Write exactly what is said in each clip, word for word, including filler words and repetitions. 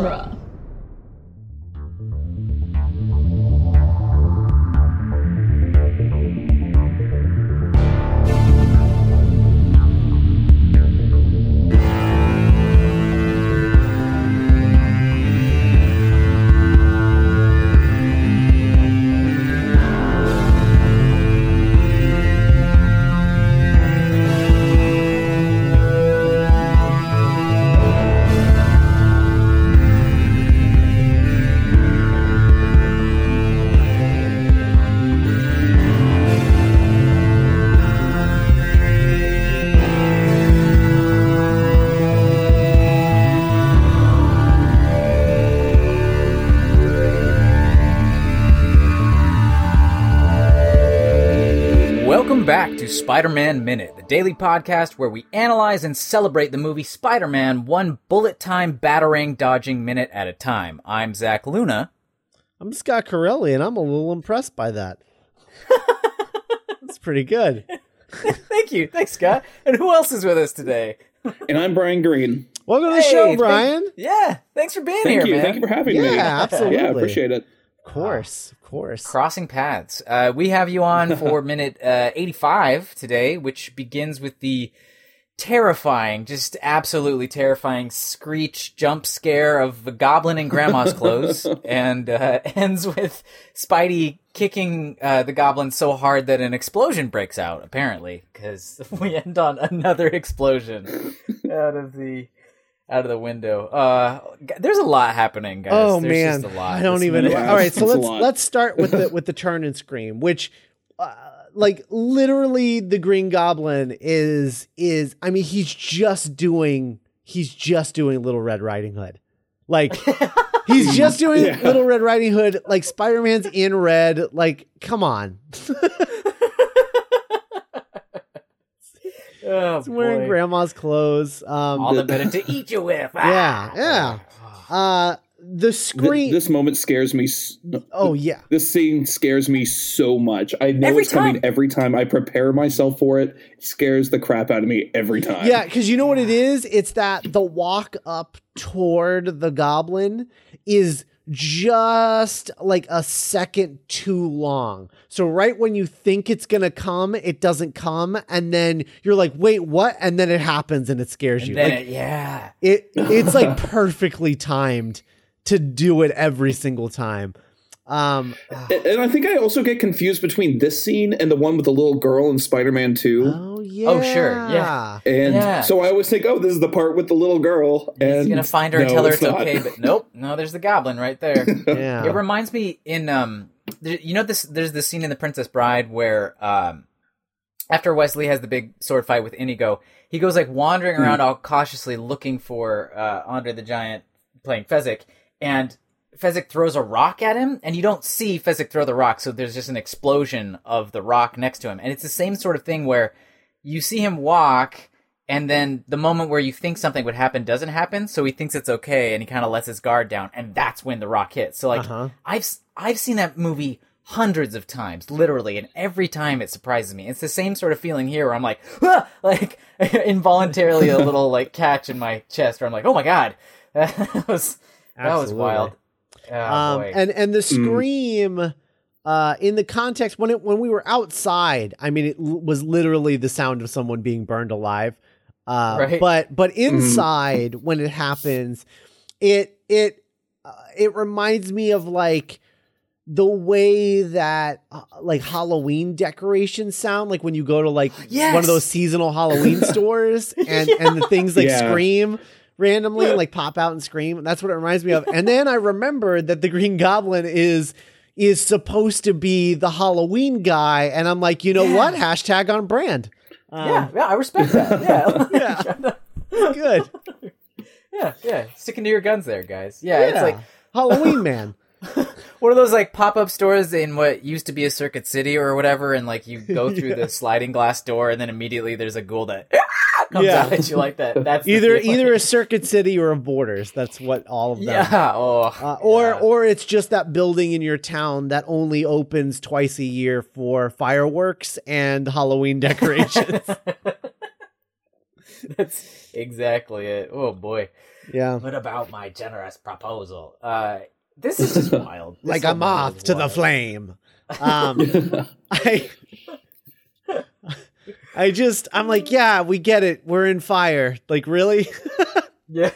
genre. Welcome back to Spider-Man Minute, the daily podcast where we analyze and celebrate the movie Spider-Man one bullet-time batarang-dodging minute at a time. I'm Zach Luna. I'm Scott Corelli, and I'm a little impressed by that. That's pretty good. Thank you. Thanks, Scott. And who else is with us today? And I'm Brian Green. Welcome to the hey, show, Brian. Th- yeah, thanks for being Thank here, you. man. Thank you for having yeah, me. Yeah, absolutely. Yeah, I appreciate it. Of course, of course. Crossing paths. Uh, we have you on for minute uh, eighty-five today, which begins with the terrifying, just absolutely terrifying screech jump scare of the goblin in grandma's clothes, and uh, ends with Spidey kicking uh, the goblin so hard that an explosion breaks out, apparently, because we end on another explosion out of the... out of the window. Uh, there's a lot happening, guys. Oh, there's man. Just a lot. I don't even... Minute. All right, so let's let's start with the with the turn and scream, which, uh, like, literally the Green Goblin is... is. I mean, he's just doing... He's just doing Little Red Riding Hood. Like, he's just doing yeah. Little Red Riding Hood. Like, Spider-Man's in red. Like, come on. Oh, it's wearing boy. grandma's clothes. Um, All the better to eat you with. Ah. Yeah, yeah. Uh, the scream. This, this moment scares me. S- oh yeah. This scene scares me so much. I know every it's time. coming every time. I prepare myself for it. It scares the crap out of me every time. Yeah, because you know what it is? It's that the walk up toward the goblin is just like a second too long. So right when you think it's gonna come, it doesn't come, and then you're like, "Wait, what?" And then it happens, and it scares and you. Then like, it, yeah, it it's like perfectly timed to do it every single time. Um, and, and I think I also get confused between this scene and the one with the little girl in Spider-Man two. Oh yeah, oh sure, yeah. And yeah. so I always think, "Oh, this is the part with the little girl." And he's gonna find her no, and tell her it's, it's okay, but nope. No, there's the goblin right there. Yeah. It reminds me in, um, there, you know, this, there's this scene in The Princess Bride where, um, after Wesley has the big sword fight with Inigo, he goes like wandering around mm. all cautiously looking for, uh, Andre the Giant playing Fezzik, and Fezzik throws a rock at him, and you don't see Fezzik throw the rock. So there's just an explosion of the rock next to him. And it's the same sort of thing where you see him walk, and then the moment where you think something would happen doesn't happen, so he thinks it's okay, and he kind of lets his guard down, and that's when the rock hits. So, like, uh-huh. I've I've seen that movie hundreds of times, literally, and every time it surprises me. It's the same sort of feeling here where I'm like, ah! like involuntarily a little, like, catch in my chest where I'm like, oh, my God. That was, that was wild. Oh, um, boy. And, and the scream... Mm. Uh, in the context, when it when we were outside, I mean, it l- was literally the sound of someone being burned alive. Uh, right. But but inside, mm. when it happens, it it uh, it reminds me of like the way that uh, like Halloween decorations sound, like when you go to like yes. one of those seasonal Halloween stores, and, yeah. and the things like yeah. scream randomly, and, like pop out and scream. That's what it reminds me of. And then I remembered that the Green Goblin is. is supposed to be the Halloween guy, and I'm like, you know yeah. what? Hashtag on brand. Um, yeah, yeah, I respect that. Yeah, yeah. Good. Yeah, yeah. Sticking to your guns, there, guys. Yeah, yeah. It's like Halloween man. One of those like pop up stores in what used to be a Circuit City or whatever, and like you go through yeah. the sliding glass door, and then immediately there's a ghoul that comes yeah. out at you like that. That's either either a Circuit City or a Borders. That's what all of them. Yeah. Oh, uh, or yeah. or it's just that building in your town that only opens twice a year for fireworks and Halloween decorations. That's exactly it. Oh boy. Yeah. What about my generous proposal? Uh, this is just wild. This like a moth to wild. The flame. Um, I, I just, I'm like, yeah, we get it. We're in fire. Like, really? Yeah.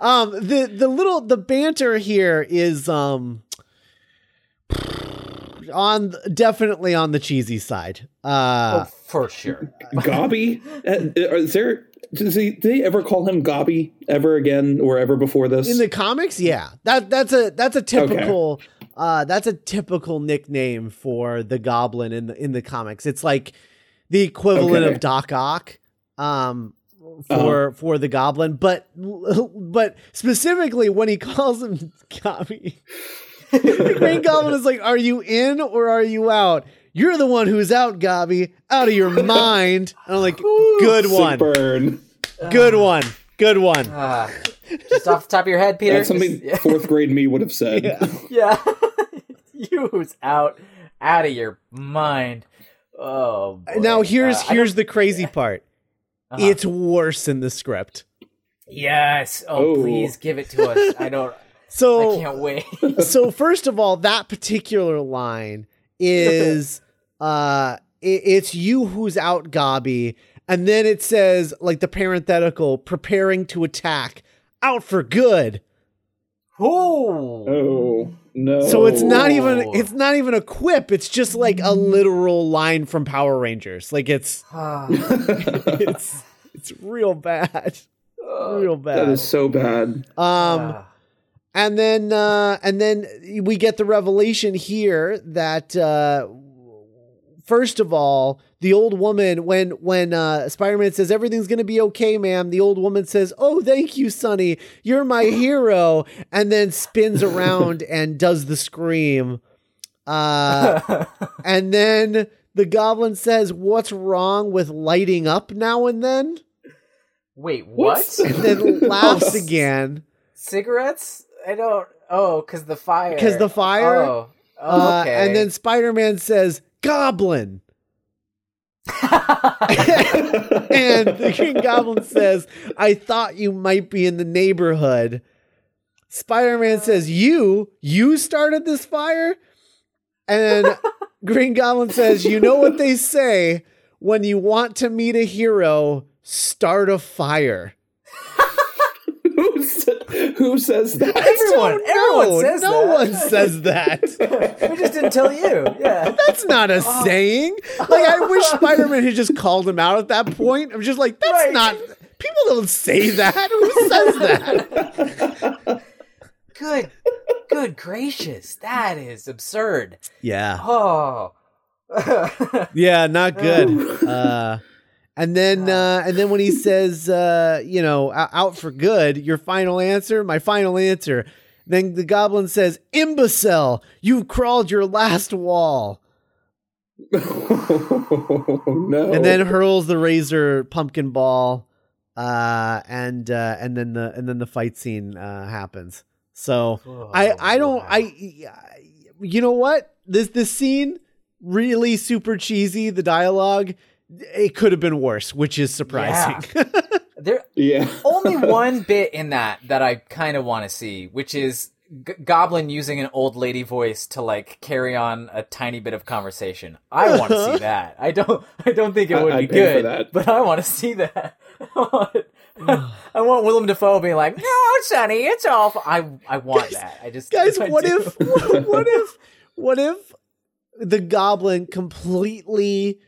um, the, the little, the banter here is, um, on definitely on the cheesy side. Uh, oh, for sure. Gobby. Is there, does he, did they ever call him Gobby ever again or ever before this? In the comics? Yeah. That, that's a, that's a typical, okay. uh, that's a typical nickname for the Goblin in the, in the comics. It's like the equivalent okay. of Doc Ock, um, for, um, for the Goblin, but, but specifically when he calls him Gobby, the Green Goblin is like, are you in or are you out? You're the one who's out, Gobby. Out of your mind. And I'm like, good one. Burn. Good uh, one. Good one. Uh, just off the top of your head, Peter. That's something just, yeah. fourth grade me would have said. Yeah. yeah. You who's out. Out of your mind. Oh, boy. Now here's uh, here's the crazy yeah. part. Uh-huh. It's worse in the script. Yes. Oh, oh. Please give it to us. I don't... So I can't wait. So first of all, that particular line is uh it, it's you who's out, Gobby, and then it says like the parenthetical preparing to attack, out for good. Oh, oh no. So it's not even it's not even a quip, it's just like a literal line from Power Rangers. Like it's it's it's real bad. Real bad. That is so bad. Um yeah. And then, uh, and then we get the revelation here that, uh, first of all, the old woman, when, when, uh, Spider-Man says, everything's going to be okay, ma'am. The old woman says, oh, thank you, Sonny. You're my hero. And then spins around and does the scream. Uh, and then the Goblin says, what's wrong with lighting up now and then? Wait, what? And then laughs again. Cigarettes? I don't. Oh, because the fire. Because the fire. Oh, oh okay. Uh, and then Spider-Man says, "Goblin," and the Green Goblin says, "I thought you might be in the neighborhood." Spider-Man says, "You, you started this fire," and then Green Goblin says, "You know what they say when you want to meet a hero, start a fire." Who says that? Everyone, everyone says that. No one says that. We just didn't tell you. Yeah, that's not a oh. saying. Like, I wish Spider-Man had just called him out at that point. I'm just like, that's right. not. People don't say that. Who says that? Good, good gracious, that is absurd. Yeah. Oh. Yeah, not good. Uh, And then, uh, and then when he says, uh, you know, out for good, your final answer, my final answer. Then the Goblin says, imbecile, you've crawled your last wall. Oh, no. And then hurls the razor pumpkin ball. Uh, and, uh, and then the, and then the fight scene, uh, happens. So oh, I, I don't, wow. I, you know what? This, this scene really super cheesy. The dialogue, it could have been worse, which is surprising. Yeah. There, yeah. Only one bit in that that I kind of want to see, which is G- Goblin using an old lady voice to like carry on a tiny bit of conversation. I want to see that. I don't. I don't think it would I, be good, but I want to see that. I want Willem Dafoe being like, "No, Sonny, it's awful." I I want guys, that. I just guys. I what do. if? What, what if? What if the Goblin completely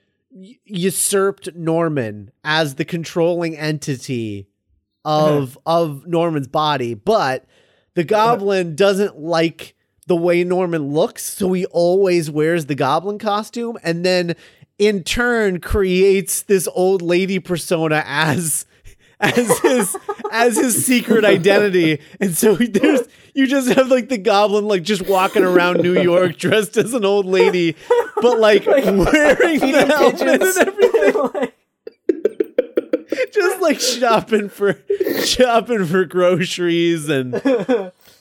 usurped Norman as the controlling entity of of Norman's body, but the Goblin doesn't like the way Norman looks, so he always wears the Goblin costume, and then in turn creates this old lady persona as as his as his secret identity. And so there's you just have like the Goblin like just walking around New York dressed as an old lady, but like, like wearing the helmet pigeons. And everything. Just like shopping for shopping for groceries and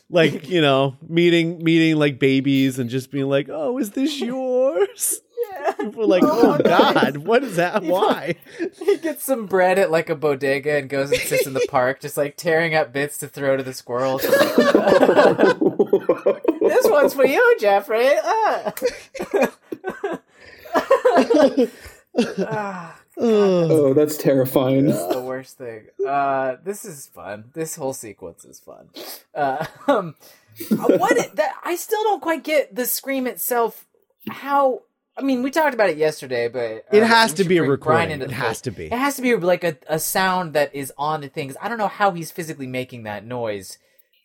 like, you know, meeting meeting like babies and just being like, oh, is this yours? Yeah. People like, oh God, what is that? Why? He gets some bread at like a bodega and goes and sits in the park, just like tearing up bits to throw to the squirrels. This one's for you, Jeffrey. Ah. ah, God, oh, that's terrifying. That's the worst thing. Uh, this is fun. This whole sequence is fun. Uh, um, what it, that, I still don't quite get the Scream itself. How? I mean, we talked about it yesterday, but uh, it has to be a recording. It has to be. It has to be like a, a sound that is on the things. I don't know how he's physically making that noise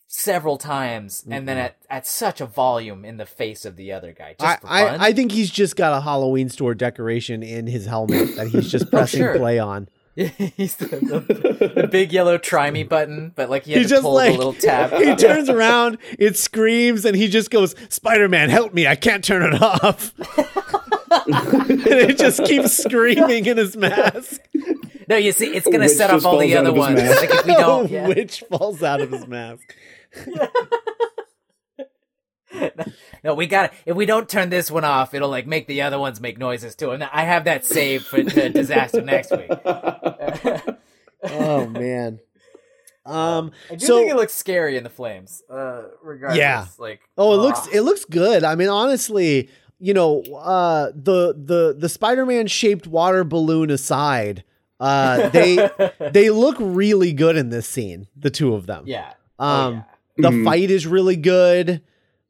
several times, mm-hmm. and then at, at such a volume in the face of the other guy. Just for I, fun. I, I think he's just got a Halloween store decoration in his helmet that he's just pressing oh, sure. play on. He's the, the, the big yellow try me button, but like he had he's to pull like, the little tab. He turns around, it screams, and he just goes, "Spider-Man, help me! I can't turn it off." And it just keeps screaming in his mask. No, you see, it's gonna set off all the other ones. Like if we don't, yeah. Witch falls out of his mask. no, no, we got it. If we don't turn this one off, it'll like make the other ones make noises too. And I have that saved for the disaster next week. Oh man. Um, I do so, think it looks scary in the flames. Uh, regardless, yeah. Like oh, it oh. looks it looks good. I mean, honestly, you know, uh, the the the Spider-Man shaped water balloon aside, uh, they they look really good in this scene. The two of them. Yeah. Um, oh, yeah. The fight is really good.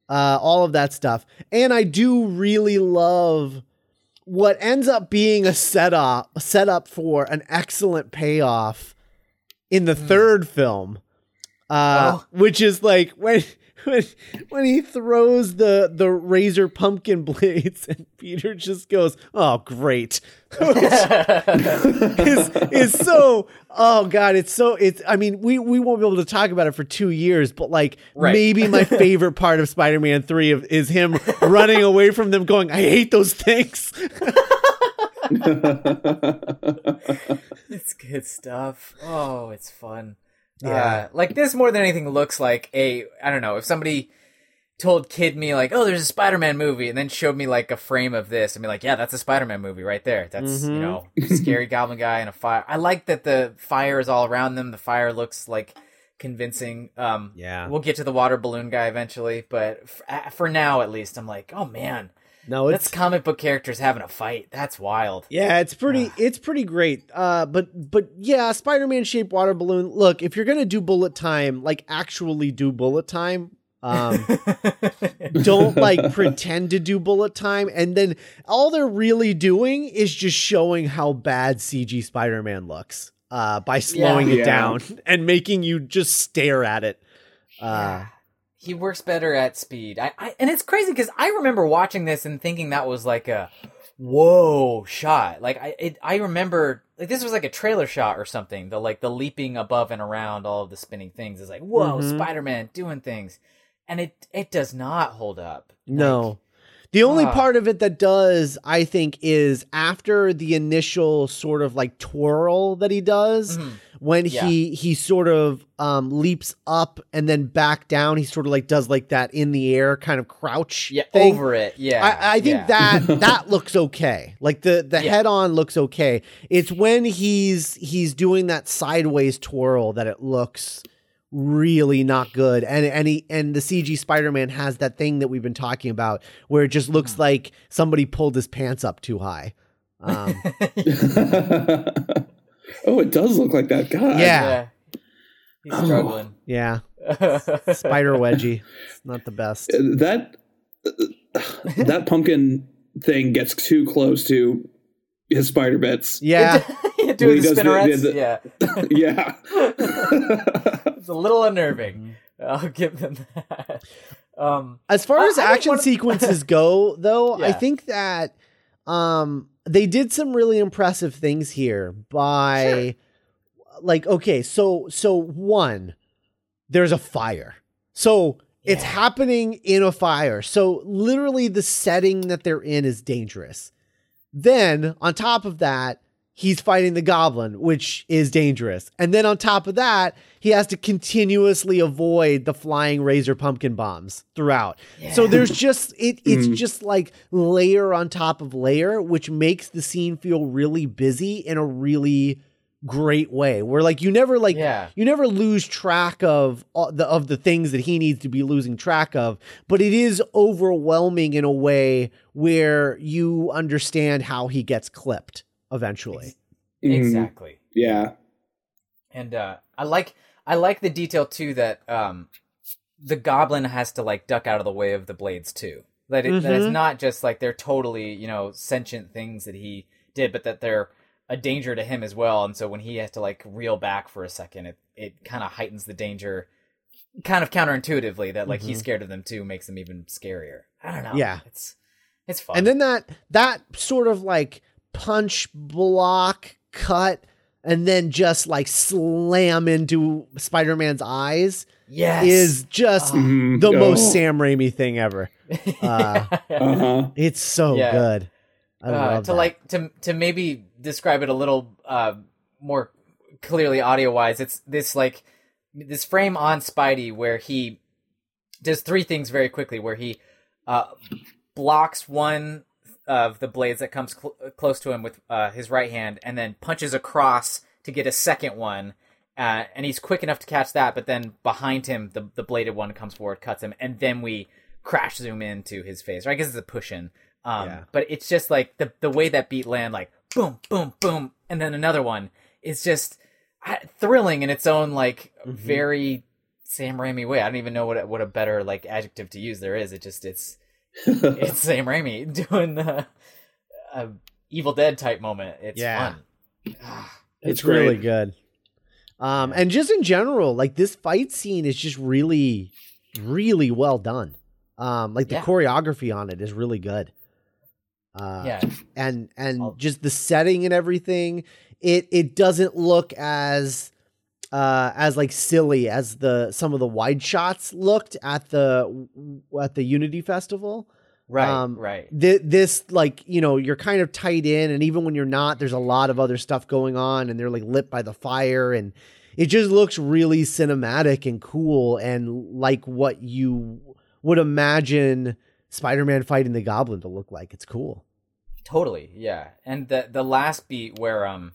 Uh, all of that stuff. And I do really love what ends up being a setup, a setup for an excellent payoff in the mm. third film, uh, oh. which is like when, when, when he throws the, the razor pumpkin blades and Peter just goes, "Oh, great." is, is so, oh God, it's so, it's, I mean, we, we won't be able to talk about it for two years, but like right. maybe my favorite part of Spider-Man three of, is him running away from them going, "I hate those things." It's good stuff. Oh, it's fun. Yeah. Uh, like this more than anything looks like a, I don't know, if somebody told kid me like, "Oh, there's a Spider-Man movie," and then showed me like a frame of this and be like, "Yeah, that's a Spider-Man movie right there. That's, mm-hmm. you know, scary goblin guy and a fire." I like that the fire is all around them. The fire looks like convincing. Um, yeah. We'll get to the water balloon guy eventually, but f- for now at least I'm like, "Oh man, no, it's that's comic book characters having a fight. That's wild." Yeah, it's pretty it's pretty great. Uh, but but yeah, Spider-Man shaped water balloon. Look, if you're going to do bullet time, like actually do bullet time. Um, don't like pretend to do bullet time, and then all they're really doing is just showing how bad C G Spider-Man looks uh, by slowing yeah. it yeah. down and making you just stare at it. Uh, he works better at speed. I, I and it's crazy because I remember watching this and thinking that was like a whoa shot. Like I it, I remember like this was like a trailer shot or something. The like the leaping above and around all of the spinning things is like whoa mm-hmm. Spider-Man doing things. And it, it does not hold up. Like, no. The only uh, part of it that does, I think, is after the initial sort of like twirl that he does, mm-hmm. when yeah. he he sort of um, leaps up and then back down, he sort of like does like that in the air kind of crouch yeah, thing. Over it. Yeah. I, I think yeah. that that looks okay. Like the, the yeah. head on looks okay. It's when he's he's doing that sideways twirl that it looks really not good, and and he and the C G Spider-Man has that thing that we've been talking about where it just looks like somebody pulled his pants up too high. Um, oh, it does look like that guy. Yeah, yeah. He's struggling. Oh, yeah, spider wedgie. It's not the best. That that pumpkin thing gets too close to his spider bits. Yeah, doing the spinnerets. The, the, yeah, yeah. It's a little unnerving. Mm-hmm. I'll give them that. Um, as far as I, action I wanna... sequences go, though, yeah. I think that um, they did some really impressive things here by sure. like, okay, so, so one, there's a fire. So yeah. it's happening in a fire. So literally the setting that they're in is dangerous. Then on top of that, he's fighting the goblin, which is dangerous. And then on top of that, he has to continuously avoid the flying razor pumpkin bombs throughout. Yeah. So there's just, it. it's mm. just like layer on top of layer, which makes the scene feel really busy in a really great way, where like you never like yeah. you never lose track of uh, the of the things that he needs to be losing track of, but it is overwhelming in a way where you understand how he gets clipped eventually. Exactly. Mm, yeah. And uh I like I like the detail too that um the goblin has to like duck out of the way of the blades too. That, it, mm-hmm. that it's not just like they're totally, you know, sentient things that he did, but that they're a danger to him as well. And so when he has to like reel back for a second, it, it kind of heightens the danger kind of counterintuitively, that like mm-hmm. he's scared of them too, makes them even scarier. I don't know. Yeah. It's, it's fun. And then that, that sort of like punch, block, cut, and then just like slam into Spider-Man's eyes. Yes. Is just oh. the oh. most Sam Raimi thing ever. Uh, uh-huh. It's so yeah. good. I love uh, to that. like to to maybe describe it a little uh, more clearly audio wise. It's this like this frame on Spidey where he does three things very quickly. Where he uh, blocks one of the blades that comes cl- close to him with uh, his right hand, and then punches across to get a second one. Uh, and he's quick enough to catch that, but then behind him, the the bladed one comes forward, cuts him, and then we crash zoom into his face. Or I guess it's a push in. Um, yeah. But it's just like the the way that beat land, like boom, boom, boom, and then another one is just thrilling in its own like mm-hmm. very Sam Raimi way. I don't even know what what a better like adjective to use there is. It just it's it's Sam Raimi doing the uh, Evil Dead type moment. It's yeah. fun. It's, it's really good. Um, and just in general, like this fight scene is just really, really well done. Um, like the yeah. choreography on it is really good. Uh, yeah. And and I'll... just the setting and everything, it it doesn't look as uh, as like silly as the some of the wide shots looked at the at the Unity Festival. Right, um, right. Th- this like, you know, you're kind of tied in, and even when you're not, there's a lot of other stuff going on, and they're like lit by the fire, and it just looks really cinematic and cool and like what you would imagine Spider-Man fighting the Goblin to look like. It's cool. Totally, yeah. And the the last beat where um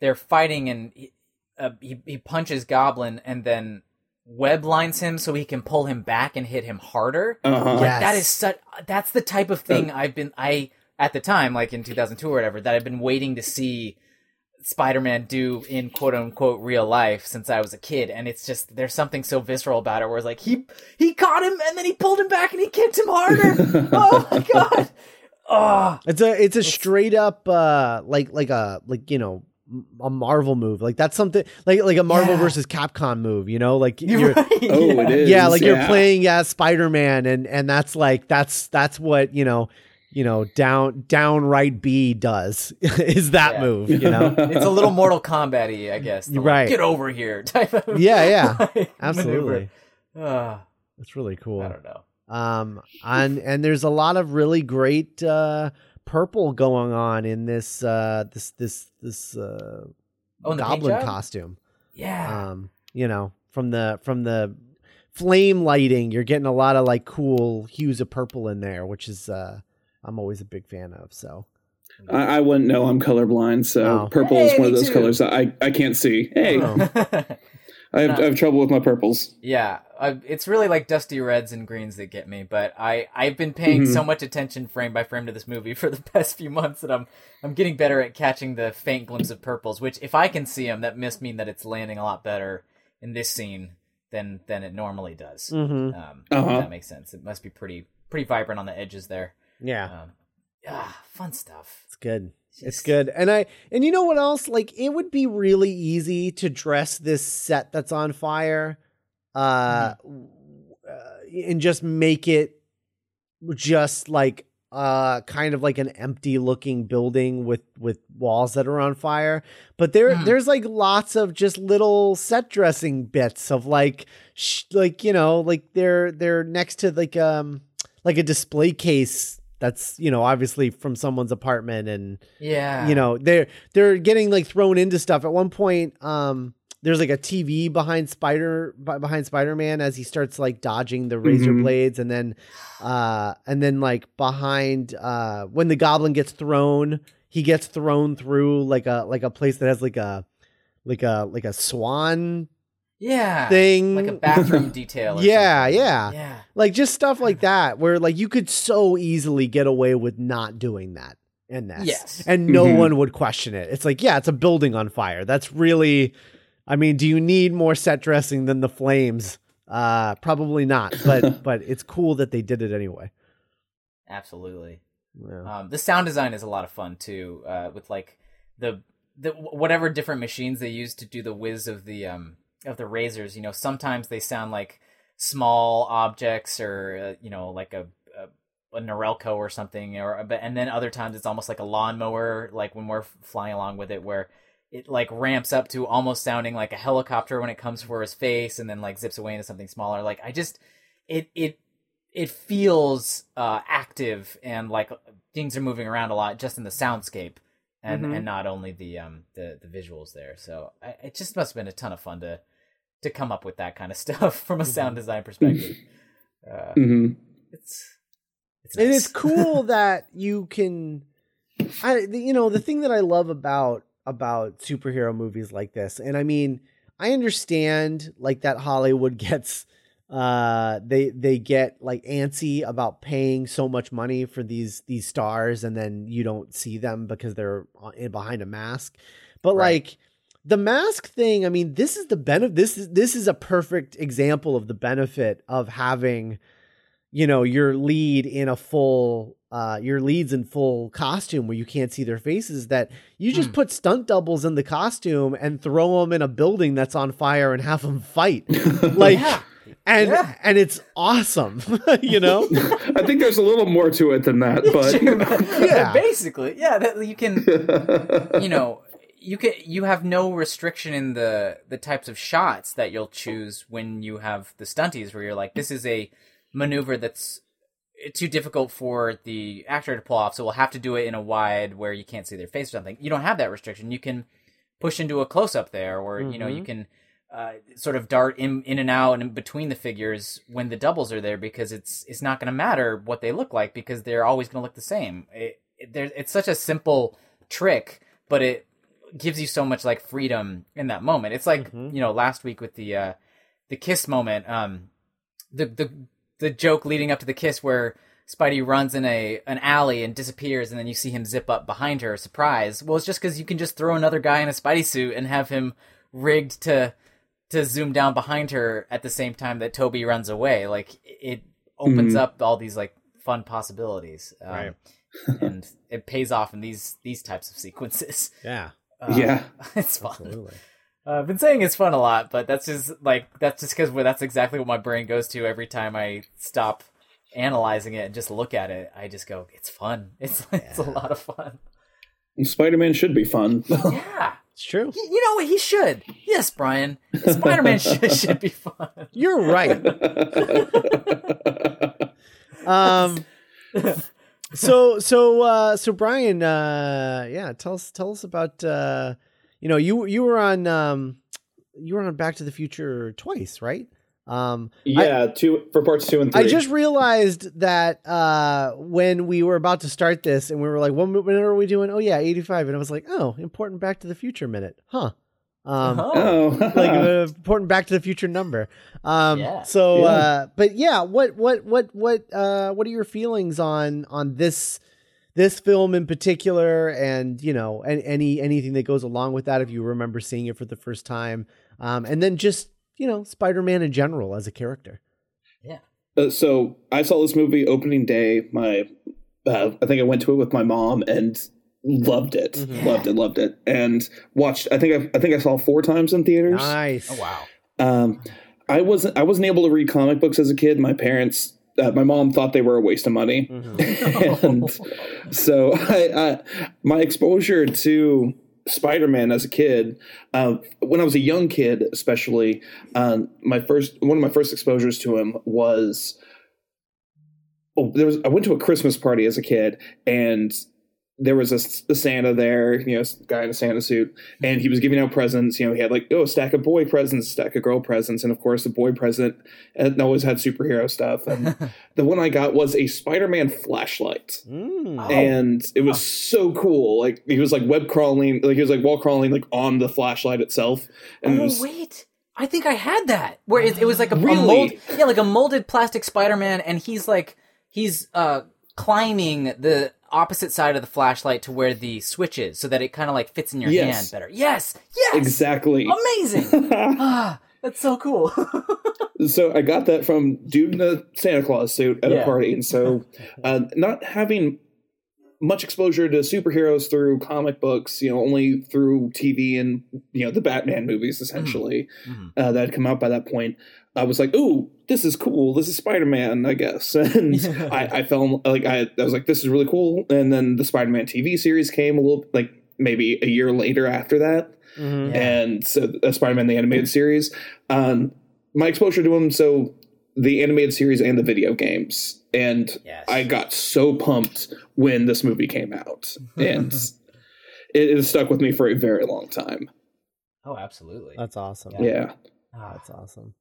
they're fighting and he, uh, he, he punches Goblin and then web lines him so he can pull him back and hit him harder. Uh-huh. Like, yes. That is such. That's the type of thing uh, I've been I at the time, like in two thousand two or whatever, that I've been waiting to see Spider-Man do in quote unquote real life since I was a kid. And it's just, there's something so visceral about it where it's like he he caught him and then he pulled him back and he kicked him harder. Oh my god. Oh, it's a it's a it's, straight up uh like like a like you know a Marvel move. Like that's something like like a Marvel yeah. versus Capcom move, you know, like you're right. oh, yeah. It is. yeah like yeah. You're playing as Spider-Man and and that's like that's that's what you know you know, down, downright B does is that yeah. move, you know, it's a little Mortal Kombat-y, I guess. Like, right. Get over here. Type of yeah. Yeah. Like, absolutely. Uh, That's really cool. I don't know. Um, and, and there's a lot of really great, uh, purple going on in this, uh, this, this, this, uh, oh, goblin costume. Yeah. Um, you know, from the, from the flame lighting, you're getting a lot of like cool hues of purple in there, which is, uh, I'm always a big fan of, so. I, I wouldn't know. I'm colorblind, so oh. purple hey, is one of those too. colors I, I can't see. Hey. Oh. I, have, I have trouble with my purples. Yeah. I, it's really like dusty reds and greens that get me, but I, I've been paying mm-hmm. so much attention frame by frame to this movie for the past few months that I'm I'm getting better at catching the faint glimpse of purples, which if I can see them, that must mean that it's landing a lot better in this scene than, than it normally does. Mm-hmm. Um, uh-huh. If that makes sense. It must be pretty pretty vibrant on the edges there. Yeah. Um, ah, fun stuff. It's good. Just... It's good. And I, and you know what else? Like it would be really easy to dress this set that's on fire, uh, mm-hmm. uh and just make it just like, uh, kind of like an empty looking building with, with walls that are on fire. But there, mm-hmm. there's like lots of just little set dressing bits of like, sh- like, you know, like they're, they're next to like, um, like a display case that's, you know, obviously from someone's apartment, and yeah, you know, they're they're getting like thrown into stuff. At one point, um, there's like a T V behind Spider behind Spider-Man as he starts like dodging the razor mm-hmm. blades, and then uh, and then like behind uh, when the Goblin gets thrown, he gets thrown through like a like a place that has like a like a like a swan. Yeah. Thing. Like a bathroom detail. Or yeah, yeah. Yeah. Like just stuff like that where like you could so easily get away with not doing that in this. Yes. And no mm-hmm. one would question it. It's like, yeah, it's a building on fire. That's really, I mean, do you need more set dressing than the flames? Uh, probably not. But but it's cool that they did it anyway. Absolutely. Yeah. Um, the sound design is a lot of fun too, uh, with like the, the whatever different machines they use to do the whiz of the um of the razors. You know, sometimes they sound like small objects or, uh, you know, like a, a, a Norelco or something, or, but, and then other times it's almost like a lawnmower, like when we're flying along with it, where it like ramps up to almost sounding like a helicopter when it comes for his face, and then like zips away into something smaller. Like I just, it, it, it feels uh, active, and like things are moving around a lot just in the soundscape, and, mm-hmm. and not only the, um, the, the visuals there. So I, it just must've been a ton of fun to, to come up with that kind of stuff from a sound design perspective. Uh, mm-hmm. It's, it's nice. And it's cool that you can, I, you know, the thing that I love about, about superhero movies like this. And I mean, I understand like that Hollywood gets, uh, they, they get like antsy about paying so much money for these, these stars. And then you don't see them because they're behind a mask, but right. like, the mask thing, I mean, this is the benefit. This is this is a perfect example of the benefit of having, you know, your lead in a full, uh, your leads in full costume where you can't see their faces. That you just mm. put stunt doubles in the costume and throw them in a building that's on fire and have them fight, like, yeah. and yeah. and it's awesome, you know. I think there's a little more to it than that, but you know. yeah, basically, yeah, that you can, you know. You can, you have no restriction in the, the types of shots that you'll choose when you have the stunties, where you're like, this is a maneuver that's too difficult for the actor to pull off, so we'll have to do it in a wide where you can't see their face or something. You don't have that restriction. You can push into a close-up there, or mm-hmm. you know, you can uh, sort of dart in, in and out and in between the figures when the doubles are there, because it's it's not going to matter what they look like, because they're always going to look the same. It, it, there, it's such a simple trick, but it gives you so much like freedom in that moment. It's like, mm-hmm. you know, last week with the, uh, the kiss moment, um, the, the, the joke leading up to the kiss where Spidey runs in a, an alley and disappears. And then you see him zip up behind her, surprise. Well, it's just cause you can just throw another guy in a Spidey suit and have him rigged to, to zoom down behind her at the same time that Toby runs away. Like it opens mm-hmm. up all these like fun possibilities. Um, right. and it pays off in these, these types of sequences. Yeah. Um, yeah, it's fun. Absolutely. Uh, I've been saying it's fun a lot, but that's just like that's just because that's exactly what my brain goes to every time I stop analyzing it and just look at it. I just go, it's fun. It's yeah. it's a lot of fun. Spider-Man should be fun. Yeah, it's true. You, you know what? He should. Yes, Brian. Spider-Man should, should be fun. You're right. um. So, so, uh, so Brian, uh, yeah, tell us, tell us about, uh, you know, you, you were on, um, you were on Back to the Future twice, right? Um, yeah, I, two for parts two and three. I just realized that, uh, when we were about to start this and we were like, when, when are we doing? Oh yeah. eighty-five. And I was like, oh, important Back to the Future minute. Huh? Um, oh. like an important Back to the Future number. Um, yeah. so, yeah. uh, but yeah, what, what, what, what, uh, what are your feelings on, on this, this film in particular? And, you know, and any, anything that goes along with that, if you remember seeing it for the first time, um, and then just, you know, Spider-Man in general as a character. Yeah. Uh, so I saw this movie opening day. My, uh, I think I went to it with my mom and loved it, mm-hmm. loved it, loved it, and watched. I think I, I think I saw four times in theaters. Nice. Oh wow. Um, I wasn't I wasn't able to read comic books as a kid. My parents, uh, my mom thought they were a waste of money, mm-hmm. and so I, I my exposure to Spider-Man as a kid, uh, when I was a young kid, especially, um, my first one of my first exposures to him was oh, there was, I went to a Christmas party as a kid, and there was a, a Santa there, you know, guy in a Santa suit, and he was giving out presents. You know, he had like, oh, a stack of boy presents, a stack of girl presents. And of course the boy present always had superhero stuff. And the one I got was a Spider-Man flashlight. Mm. And it was so cool. Like he was like web crawling, like he was like wall crawling, like on the flashlight itself. And oh, it was, wait. I think I had that where it, it was like a, really? a mold, yeah, like a molded plastic Spider-Man. And he's like, he's uh climbing the opposite side of the flashlight to where the switch is so that it kind of like fits in your yes. hand better. Yes. Yes. Exactly. Amazing. ah, that's so cool. So I got that from dude in a Santa Claus suit at yeah. a party. And so uh, not having much exposure to superheroes through comic books, you know, only through T V and, you know, the Batman movies, essentially, mm-hmm. uh, that had come out by that point. I was like, ooh, this is cool. This is Spider-Man, I guess. And yeah. I, I fell like I, I was like, this is really cool. And then the Spider-Man T V series came a little like maybe a year later after that. Mm-hmm. And so uh, Spider-Man, the animated series, um, my exposure to him. So the animated series and the video games. And yes. I got so pumped when this movie came out, and it, it stuck with me for a very long time. Oh, absolutely. That's awesome. Yeah. yeah. Oh, that's awesome.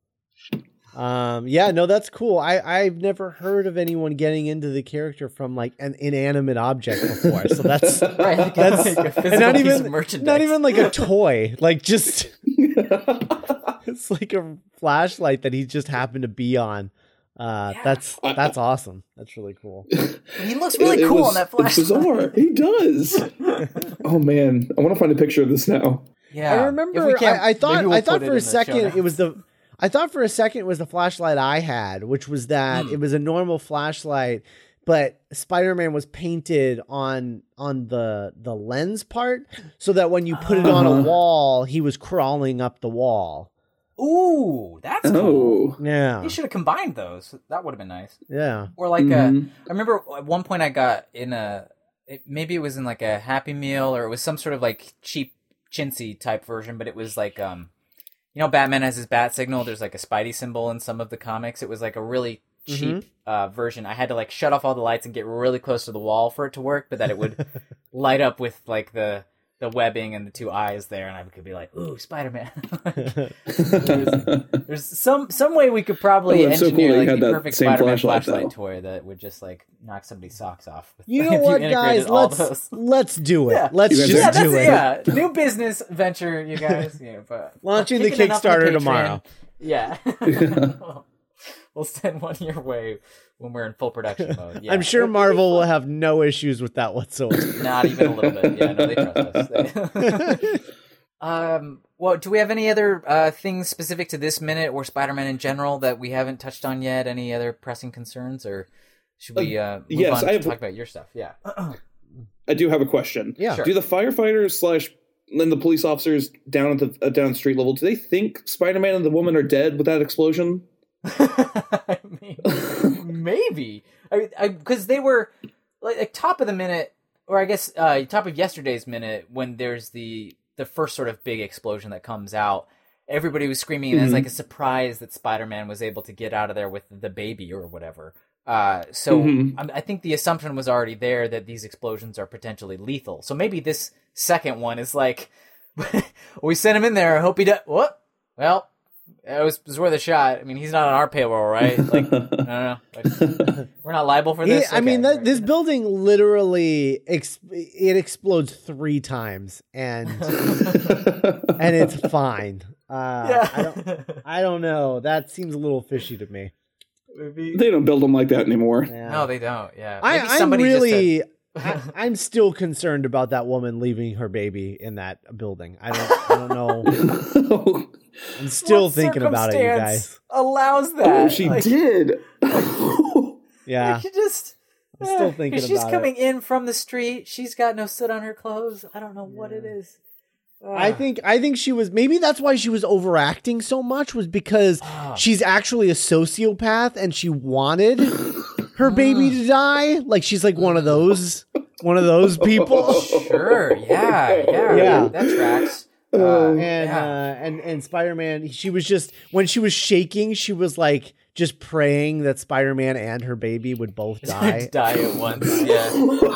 Um, yeah, no, that's cool. I, I've never heard of anyone getting into the character from like an inanimate object before. So that's, right, that's like a not even, not even like a toy, like just, it's like a flashlight that he just happened to be on. Uh, yeah. that's, that's I, awesome. That's really cool. He looks really it, cool it was, on that flashlight. It's bizarre. He does. Oh man. I want to find a picture of this now. Yeah. I remember, I, I thought, we'll I thought for a second it was the, I thought for a second it was the flashlight I had, which was that mm. it was a normal flashlight, but Spider-Man was painted on on the the lens part so that when you put uh-huh. it on a wall, he was crawling up the wall. Ooh, that's oh. cool. Yeah. You should have combined those. That would have been nice. Yeah. Or like mm-hmm. a, I remember at one point I got in a, it, maybe it was in like a Happy Meal, or it was some sort of like cheap chintzy type version, but it was like, um. you know, Batman has his bat signal. There's like a Spidey symbol in some of the comics. It was like a really cheap mm-hmm. uh, version. I had to like shut off all the lights and get really close to the wall for it to work, but that it would light up with like the, the webbing and the two eyes there. And I could be like, ooh, Spider-Man. there's, there's some, some way we could probably oh, engineer so cool. like the perfect Spider-Man flashlight, flashlight toy that would just like knock somebody's socks off. With, you know what, guys? Let's let's do it. Yeah. Let's just yeah, do it. Yeah. New business venture, you guys. Yeah, but launching the Kickstarter tomorrow. Yeah. We'll send one your way when we're in full production mode. Yeah. I'm sure Marvel will have no issues with that whatsoever. Not even a little bit. Yeah, no, they trust us. um, well, do we have any other uh, things specific to this minute or Spider-Man in general that we haven't touched on yet? Any other pressing concerns, or should we uh, move uh, yes, on I to have... talk about your stuff? Yeah, I do have a question. Yeah, sure. Do the firefighters slash and the police officers down at the uh, down street level, do they think Spider-Man and the woman are dead with that explosion? I mean, maybe I because I, they were like, like top of the minute, or I guess uh, top of yesterday's minute, when there's the the first sort of big explosion that comes out. Everybody was screaming mm-hmm. as like a surprise that Spider-Man was able to get out of there with the baby or whatever. Uh, so mm-hmm. I, I think the assumption was already there that these explosions are potentially lethal. So maybe this second one is like we sent him in there. I hope he does. What? Well. It was, it was worth a shot. I mean, he's not on our payroll, right? Like, I don't know. Like, we're not liable for this. It, okay. I mean, that, this building literally ex- it explodes three times, and and it's fine. Uh, yeah. I don't, I don't know. That seems a little fishy to me. They don't build them like that anymore. Yeah. No, they don't. Yeah, I, Maybe somebody I'm really. Just said... I, I'm still concerned about that woman leaving her baby in that building. I don't, I don't know. I'm still what thinking about it, you guys. Allows that? Oh, she like, did. yeah. She just. I'm yeah, still thinking about it. She's coming in from the street. She's got no soot on her clothes. I don't know yeah. what it is. Uh. I think. I think she was. Maybe that's why she was overacting so much. Was because uh. she's actually a sociopath, and she wanted. Her baby to die? Like she's like one of those, one of those people. Sure, yeah, yeah, yeah. That tracks. Uh, and yeah. uh, and and Spider-Man, she was just when she was shaking, she was like just praying that Spider-Man and her baby would both die. die at once, yeah.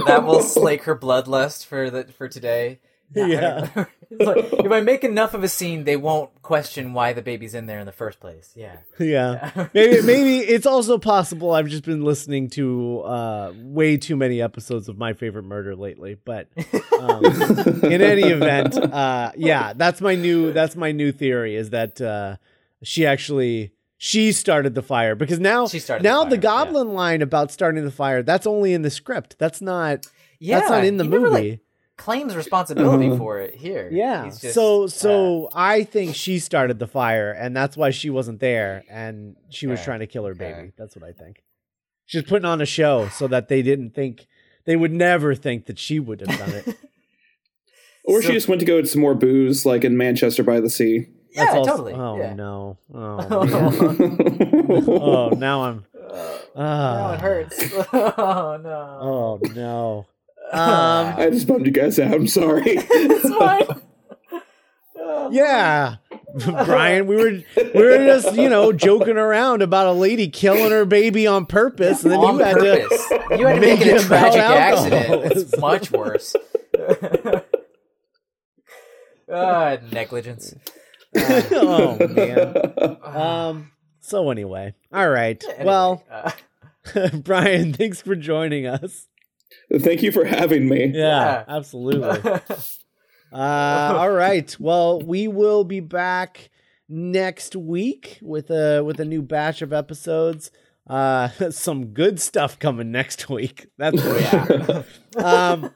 That will slake her bloodlust for the, for today. Nah, yeah. I like, if I make enough of a scene, they won't question why the baby's in there in the first place. Yeah. Yeah. yeah. maybe, maybe it's also possible I've just been listening to uh, way too many episodes of My Favorite Murder lately. But um, in any event, uh, yeah, that's my new that's my new theory is that uh, she actually she started the fire because now she started now the, fire, the goblin yeah. line about starting the fire. That's only in the script. That's not. Yeah, that's not in the movie. Never, like, claims responsibility uh-huh. for it here. Yeah. Just, so so uh, I think she started the fire, and that's why she wasn't there, and she was uh, trying to kill her baby. Uh, that's what I think. She's putting on a show so that they didn't think they would never think that she would have done it. Or so, she just went to go get some more booze, like in Manchester by the Sea. Yeah, that's also, totally. Oh yeah. no. Oh, oh, now I'm. Uh, now it hurts. Oh no. Oh no. Um, I just bummed you guys out. I'm sorry. Yeah, Brian, we were we were just you know joking around about a lady killing her baby on purpose, and then on you had purpose. to you had to make, make it a tragic accident. It's much worse. uh, negligence. Uh, oh man. Um. So anyway, all right. Yeah, anyway, well, uh, Brian, thanks for joining us. Thank you for having me. Yeah, yeah. Absolutely. uh, all right. Well, we will be back next week with a with a new batch of episodes. Uh, some good stuff coming next week. That's yeah. um,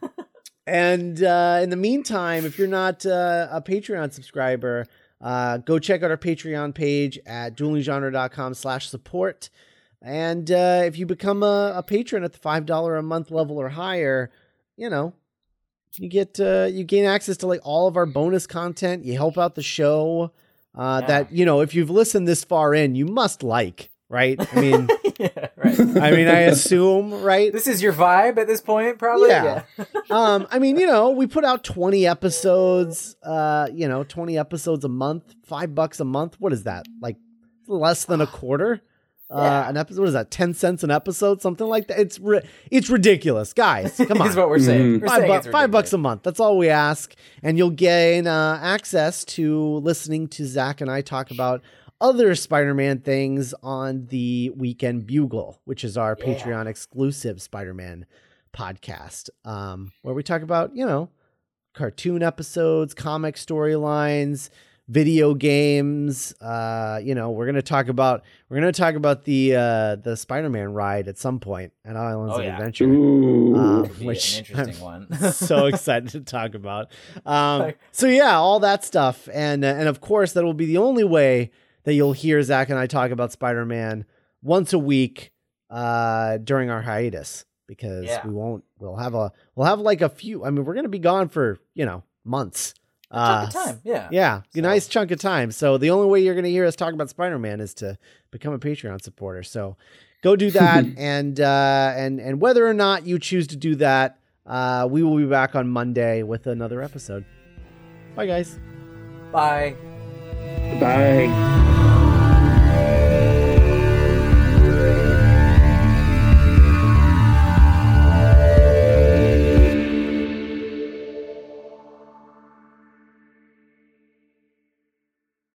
and uh, in the meantime, if you're not uh, a Patreon subscriber, uh, go check out our Patreon page at dueling genre dot com slash support. And uh, if you become a, a patron at the five dollars a month level or higher, you know, you get uh, you gain access to like all of our bonus content. You help out the show uh, yeah. that, you know, if you've listened this far in, you must like, right? I mean, yeah, right. I mean, I assume, right? This is your vibe at this point, probably. Yeah. yeah. um, I mean, you know, we put out twenty episodes, uh, you know, twenty episodes a month, five bucks a month. What is that? Like less than a quarter? Yeah. Uh, an episode, what is that? Ten cents an episode, something like that. It's ri- it's ridiculous, guys. Come on, is what we're saying. Mm. We're five, saying bu- five bucks a month. That's all we ask, and you'll gain uh, access to listening to Zach and I talk about other Spider-Man things on the Weekend Bugle, which is our yeah. Patreon exclusive Spider-Man podcast, um, where we talk about you know cartoon episodes, comic storylines, video games. Uh, you know, we're going to talk about, we're going to talk about the, uh, the Spider-Man ride at some point at Islands oh, yeah. of Adventure, um, which an interesting I'm one. So excited to talk about. Um, so yeah, all that stuff. And, uh, and of course that will be the only way that you'll hear Zach and I talk about Spider-Man once a week, uh, during our hiatus, because yeah. we won't, we'll have a, we'll have like a few, I mean, we're going to be gone for, you know, months. Uh, chunk of time. Yeah. Yeah. So. A nice chunk of time. So the only way you're going to hear us talk about Spider-Man is to become a Patreon supporter. So go do that. and, uh, and, and whether or not you choose to do that, uh, we will be back on Monday with another episode. Bye guys. Bye. Bye.